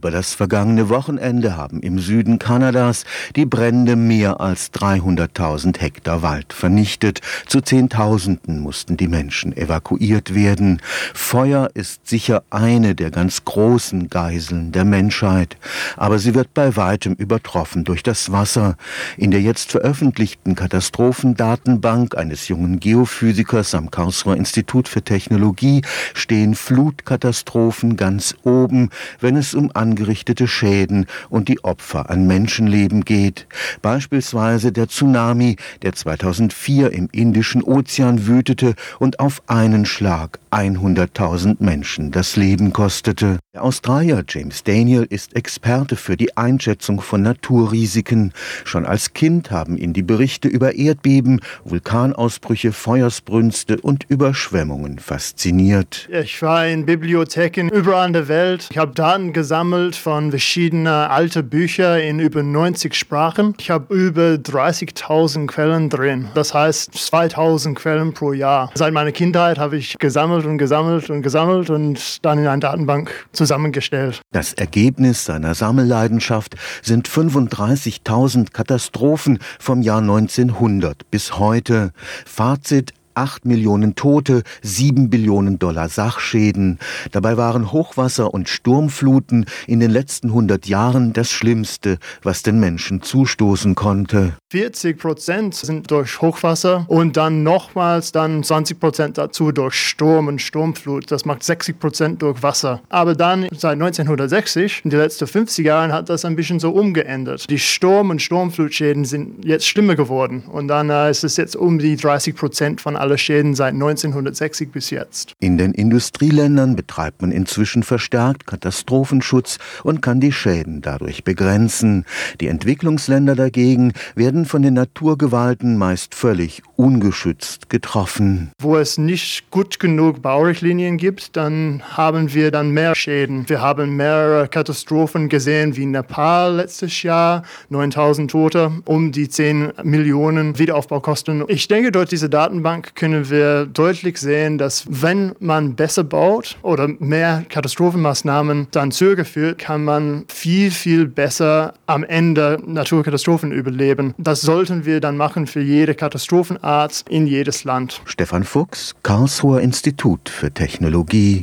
Über das vergangene Wochenende haben im Süden Kanadas die Brände mehr als 300.000 Hektar Wald vernichtet. Zu Zehntausenden mussten die Menschen evakuiert werden. Feuer ist sicher eine der ganz großen Geiseln der Menschheit. Aber sie wird bei weitem übertroffen durch das Wasser. In der jetzt veröffentlichten Katastrophendatenbank eines jungen Geophysikers am Karlsruher Institut für Technologie stehen Flutkatastrophen ganz oben, wenn es um angerichtete Schäden und die Opfer an Menschenleben geht. Beispielsweise der Tsunami, der 2004 im Indischen Ozean wütete und auf einen Schlag 100.000 Menschen das Leben kostete. Der Australier James Daniel ist Experte für die Einschätzung von Naturrisiken. Schon als Kind haben ihn die Berichte über Erdbeben, Vulkanausbrüche, Feuersbrünste und Überschwemmungen fasziniert. Ich war in Bibliotheken überall in der Welt. Ich habe Daten gesammelt von verschiedenen alten Büchern in über 90 Sprachen. Ich habe über 30.000 Quellen drin. Das heißt 2.000 Quellen pro Jahr. Seit meiner Kindheit habe ich gesammelt und dann in eine Datenbank zusammengestellt. Das Ergebnis seiner Sammelleidenschaft sind 35.000 Katastrophen vom Jahr 1900 bis heute. Fazit: 8 Millionen Tote, 7 Billionen Dollar Sachschäden. Dabei waren Hochwasser und Sturmfluten in den letzten 100 Jahren das Schlimmste, was den Menschen zustoßen konnte. 40% sind durch Hochwasser und dann nochmals dann 20% dazu durch Sturm und Sturmflut. Das macht 60% durch Wasser. Aber dann seit 1960, in den letzten 50 Jahren, hat das ein bisschen so umgeändert. Die Sturm- und Sturmflutschäden sind jetzt schlimmer geworden. Und dann ist es jetzt um die 30% von alle Schäden seit 1960 bis jetzt. In den Industrieländern betreibt man inzwischen verstärkt Katastrophenschutz und kann die Schäden dadurch begrenzen. Die Entwicklungsländer dagegen werden von den Naturgewalten meist völlig ungeschützt getroffen. Wo es nicht gut genug Baurichtlinien gibt, dann haben wir dann mehr Schäden. Wir haben mehr Katastrophen gesehen wie in Nepal letztes Jahr, 9.000 Tote, um die 10 Millionen Wiederaufbaukosten. Ich denke, durch diese Datenbank können wir deutlich sehen, dass wenn man besser baut oder mehr Katastrophenmaßnahmen dann zurückführt, kann man viel, viel besser am Ende Naturkatastrophen überleben. Das sollten wir dann machen für jede Katastrophenart in jedes Land. Stefan Fuchs, Karlsruher Institut für Technologie.